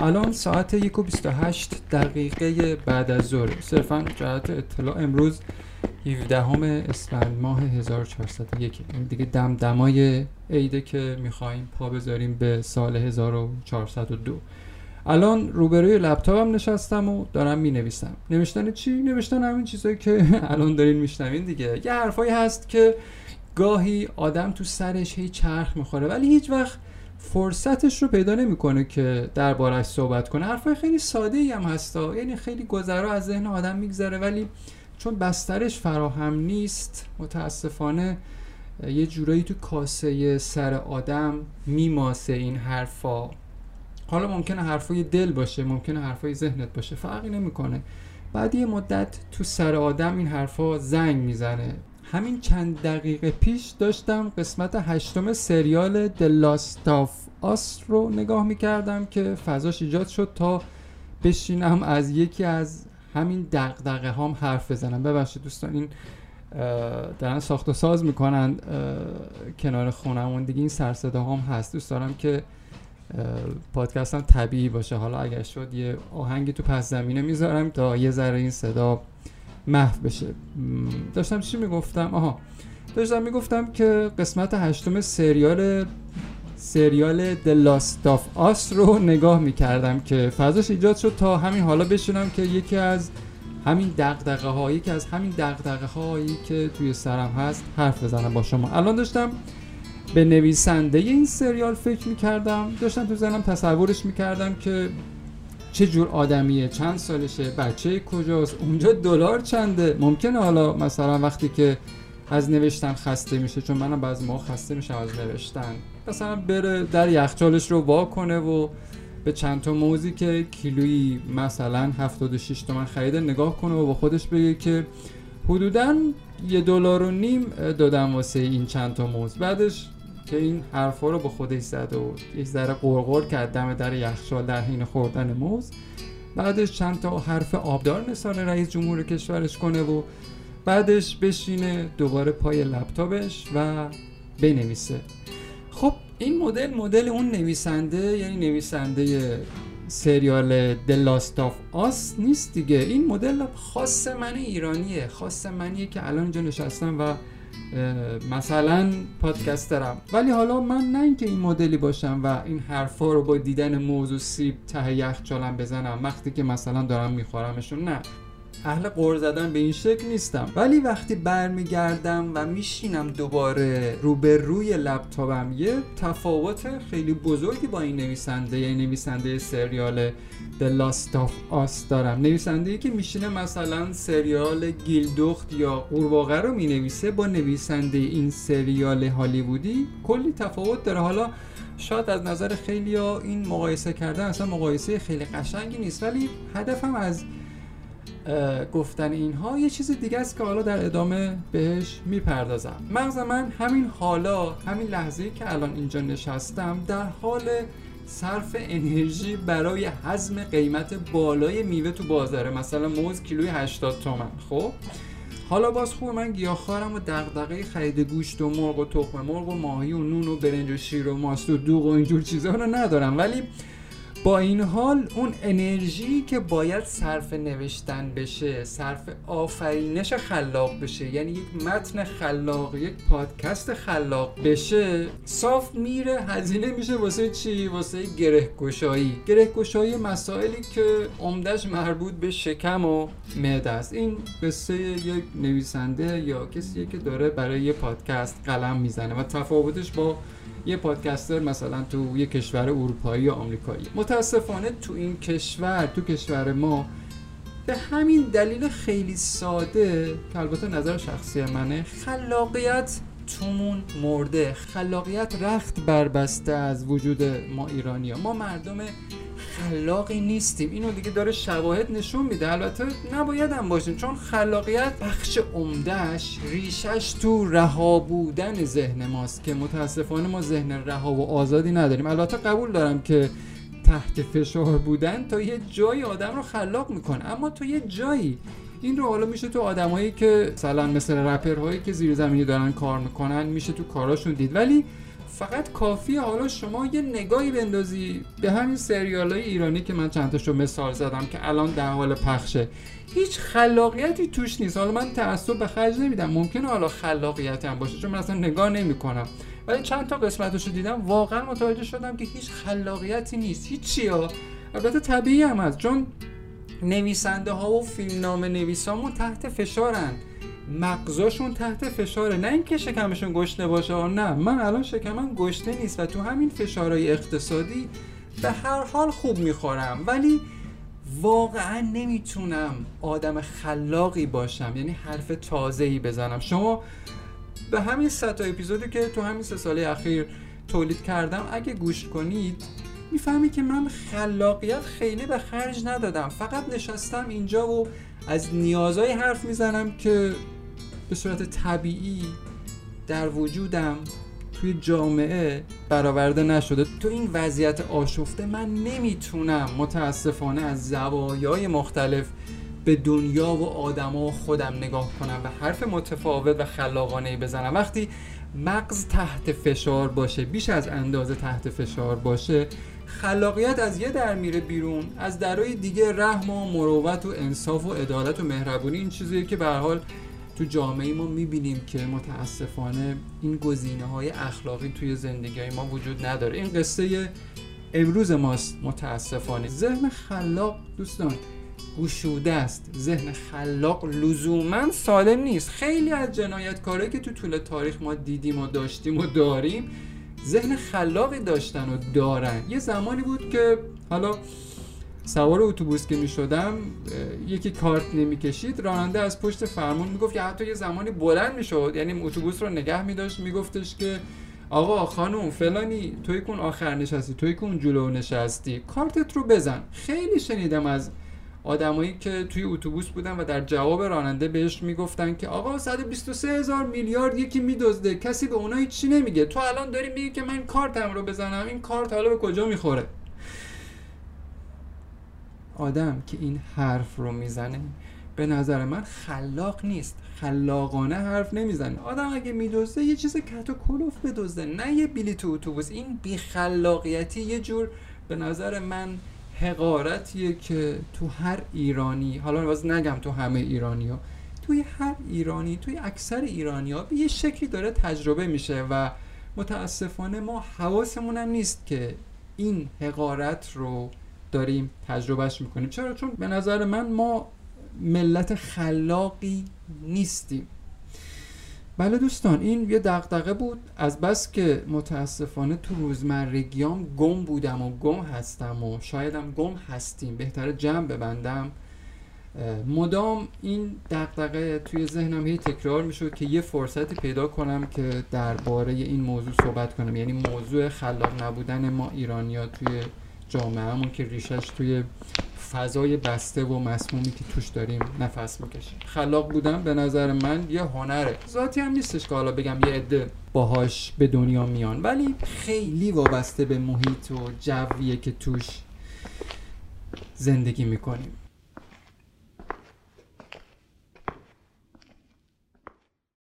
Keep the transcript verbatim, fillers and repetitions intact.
الان ساعت یک و بیست و هشت دقیقه بعد از ظهر. صرفا جهت اطلاع امروز هفدهم اسفند ماه هزار و چهارصد و یک دیگه دمدمای عیده که میخواییم پا بذاریم به سال هزار و چهارصد و دو. الان روبروی لپتاپم نشستم و دارم مینویسم. نوشتن چی؟ نوشتن همین چیزایی که الان دارین میشنوین دیگه. یه حرفایی هست که گاهی آدم تو سرش هی چرخ میخوره ولی هیچ وقت فرصتش رو پیدا نمیکنه که دربارش صحبت کنه. حرفای خیلی ساده‌ای هم هستا، یعنی خیلی گذرا از ذهن آدم میگذره ولی چون بسترش فراهم نیست متاسفانه یه جورایی تو کاسه سر آدم میماسه این حرفا. حالا ممکنه حرفای دل باشه، ممکنه حرفای ذهنت باشه، فرقی نمیکنه. بعد یه مدت تو سر آدم این حرفا زنگ میزنه. همین چند دقیقه پیش داشتم قسمت هشتم سریال The Last of Us رو نگاه میکردم که فضاش ایجاد شد تا بشینم از یکی از همین دغدغه هام حرف بزنم. ببخشید دوستان، این دارن ساخت و ساز میکنن کنار خونمون دیگه، این سر صدا هام هست. دوست دارم که پادکستم طبیعی باشه. حالا اگر شد یه آهنگی تو پس زمینه میذارم تا یه ذره این صدا محو بشه. داشتم چی میگفتم؟ آها داشتم میگفتم که قسمت هشتم سریال سریال The Last of Us رو نگاه میکردم که فضاش ایجاد شد تا همین حالا بشونم که یکی از همین دغدغه هایی که از همین دغدغه هایی که توی سرم هست حرف بزنم با شما. الان داشتم به نویسنده این سریال فکر میکردم، داشتم تو ذهنم تصورش میکردم که چه جور آدمیه، چند سالشه، بچه کجاست، اونجا دلار چنده. ممکنه حالا مثلا وقتی که از نوشتن خسته میشه، چون منم بعضی موقع خسته میشم از نوشتن، مثلا بره در یخچالش رو وا کنه و به چند تا موزی که کیلویی مثلا هفتاد و شش تومن خریده نگاه کنه و با خودش بگه که حدوداً یه دلار و نیم دادم واسه این چند تا موز. بعدش که این حرفا رو با خودش زد و یه ذره قرقر کرد دم در یخچال در حین خوردن موز، بعدش چند تا حرف آبدار نثار رئیس جمهور کشورش کنه و بعدش بشینه دوباره پای لپتاپش و بنویسه. خب این مدل مدل اون نویسنده، یعنی نویسنده سریال The Last of Us نیست دیگه. این مدل خاص من ایرانیه، خاص منیه که الان اینجا نشستم و مثلا پادکسترم. ولی حالا من نه اینکه این مدلی باشم و این حرفا رو با دیدن موضوع سیب ته یخچالم بزنم وقتی که مثلا دارم میخورمشون، نه، اهل قور زدن به این شکل نیستم. ولی وقتی برمیگردم و میشینم دوباره روبروی لپتاپم یه تفاوت خیلی بزرگی با این نویسنده، یعنی نویسنده سریال The Last of Us دارم. نویسنده‌ای که میشینه مثلا سریال گیلدخت یا قورباغه رو مینویسه با نویسنده این سریال هالیوودی کلی تفاوت داره. حالا شاید از نظر خیلی‌ها این مقایسه کردن اصلا مقایسه خیلی قشنگی نیست، ولی هدفم از گفتن اینها یه چیز دیگه است که حالا در ادامه بهش میپردازم. مغز من همین حالا، همین لحظه‌ای که الان اینجا نشستم، در حال صرف انرژی برای هضم قیمت بالای میوه تو بازاره. مثلا موز کیلویی هشتاد تومن. خب حالا باز خوب من گیاهخوارم و دغدغه خرید گوشت و مرغ و تخم مرغ و ماهی و نون و برنج و شیر و ماست و دوغ و اینجور چیزا رو ندارم، ولی با این حال اون انرژی که باید صرف نوشتن بشه، صرف آفرینش خلاق بشه، یعنی یک متن خلاق، یک پادکست خلاق بشه، صاف میره هزینه میشه واسه چی؟ واسه گره‌گشایی. گره‌گشایی مسائلی که عمدش مربوط به شکم و معده است. این قصه یک نویسنده یا کسی که داره برای یه پادکست قلم میزنه و تفاوتش با یه پادکستر مثلا تو یه کشور اروپایی یا آمریکایی. متاسفانه تو این کشور، تو کشور ما، به همین دلیل خیلی ساده که البته نظر شخصی منه، خلاقیت تومون مرده، خلاقیت رخت بربسته از وجود ما ایرانی‌ها. ما مردم خلاقی نیستیم. اینو دیگه داره شواهد نشون میده. البته نباید هم باشیم، چون خلاقیت بخش عمدهش، ریشش تو رها بودن ذهن ماست که متاسفانه ما ذهن رها و آزادی نداریم. البته قبول دارم که تحت فشار بودن تا یه جایی آدم رو خلاق میکنه، اما تو یه جایی این رو حالا میشه تو آدمایی که مثلا مثل رپرهایی که زیر زمینی دارن کار میکنن میشه تو کاراشون دید، ولی فقط کافیه حالا شما یه نگاهی بندازی به همین سریال‌های ایرانی که من چند تاشو مثال زدم که الان در حال پخشه، هیچ خلاقیتی توش نیست. حالا من تعصب به خرج نمیدم، ممکنه حالا خلاقیتی هم باشه چون من اصلا نگاه نمی‌کنم، ولی چند تا قسمتشو دیدم واقعا متوجه شدم که هیچ خلاقیتی نیست، هیچیا. البته طبیعی هم هست چون نویسنده ها و فیلمنامه نویسامون تحت فشارن، مغزاشون تحت فشاره، نه اینکه شکمشون گشنه باشه، نه من الان شکمم گشنه نیست و تو همین فشارهای اقتصادی به هر حال خوب میخورم، ولی واقعا نمیتونم آدم خلاقی باشم، یعنی حرف تازه‌ای بزنم. شما به همین صد تا اپیزودی که تو همین سه ساله اخیر تولید کردم اگه گوش کنید میفهمی که من خلاقیت خیلی به خرج ندادم، فقط نشستم اینجا و از نیازهای حرف میزنم که به صورت طبیعی در وجودم توی جامعه برآورده نشده. تو این وضعیت آشفته من نمیتونم متاسفانه از زوایای مختلف به دنیا و آدما و خودم نگاه کنم و حرف متفاوت و خلاقانه بزنم. وقتی مغز تحت فشار باشه، بیش از اندازه تحت فشار باشه، خلاقیت از یه در میره بیرون، از درهای دیگه رحم و مروت و انصاف و عدالت و مهربونی، این چیزیه که به هر حال تو جامعه ما میبینیم که متاسفانه این گزینه‌های اخلاقی توی زندگی ما وجود نداره. این قصه امروز ماست متاسفانه. ذهن خلاق دوستان گشوده است، ذهن خلاق لزوماً سالم نیست. خیلی از جنایتکارایی که تو طول تاریخ ما دیدیم و داشتیم و داریم ذهن خلاقی داشتن و دارن. یه زمانی بود که حالا سوار اتوبوس که می شدم یکی کارت نمی کشید، راننده از پشت فرمون می گفت، یا حتی یه زمانی بلند می شد، یعنی اتوبوس رو نگه می داشت می گفتش که آقا خانم فلانی توی کن آخر نشستی، توی کن جلو نشستی، کارتت رو بزن. خیلی شنیدم از آدمایی که توی اتوبوس بودن و در جواب راننده بهش میگفتن که آقا صد و بیست و سه هزار میلیارد یکی میدزده، کسی به اونایی چی نمیگه، تو الان داری میگی که من کارتم رو بزنم، این کارت حالا به کجا میخوره؟ آدم که این حرف رو میزنه به نظر من خلاق نیست، خلاقانه حرف نمیزنه. آدم اگه میدزده یه چیز کت و کلوف بدزده، نه یه بلیط اتوبوس. این بی خلاقیتی یه جور به نظر من حقارتیه که تو هر ایرانی، حالا باز نگم تو همه ایرانی ها، توی هر ایرانی، توی اکثر ایرانی ها به یه شکلی داره تجربه میشه و متاسفانه ما حواسمون هم نیست که این حقارت رو داریم تجربهش میکنیم. چرا؟ چون به نظر من ما ملت خلاقی نیستیم. بله دوستان، این یه دغدغه بود. از بس که متاسفانه تو روزمرگیام گم بودم و گم هستم و شایدم گم هستیم، بهتره جمع ببندم، مدام این دغدغه توی ذهنم هی تکرار میشد که یه فرصتی پیدا کنم که درباره این موضوع صحبت کنم، یعنی موضوع خلاق نبودن ما ایرانی‌ها توی جامعه‌مون که ریشش توی فضای بسته و مسمومی که توش داریم نفس میکشیم. خلاق بودن به نظر من یه هنره، ذاتی هم نیستش که حالا بگم یه عده باهاش به دنیا میان، ولی خیلی وابسته به محیط و جویه که توش زندگی میکنیم.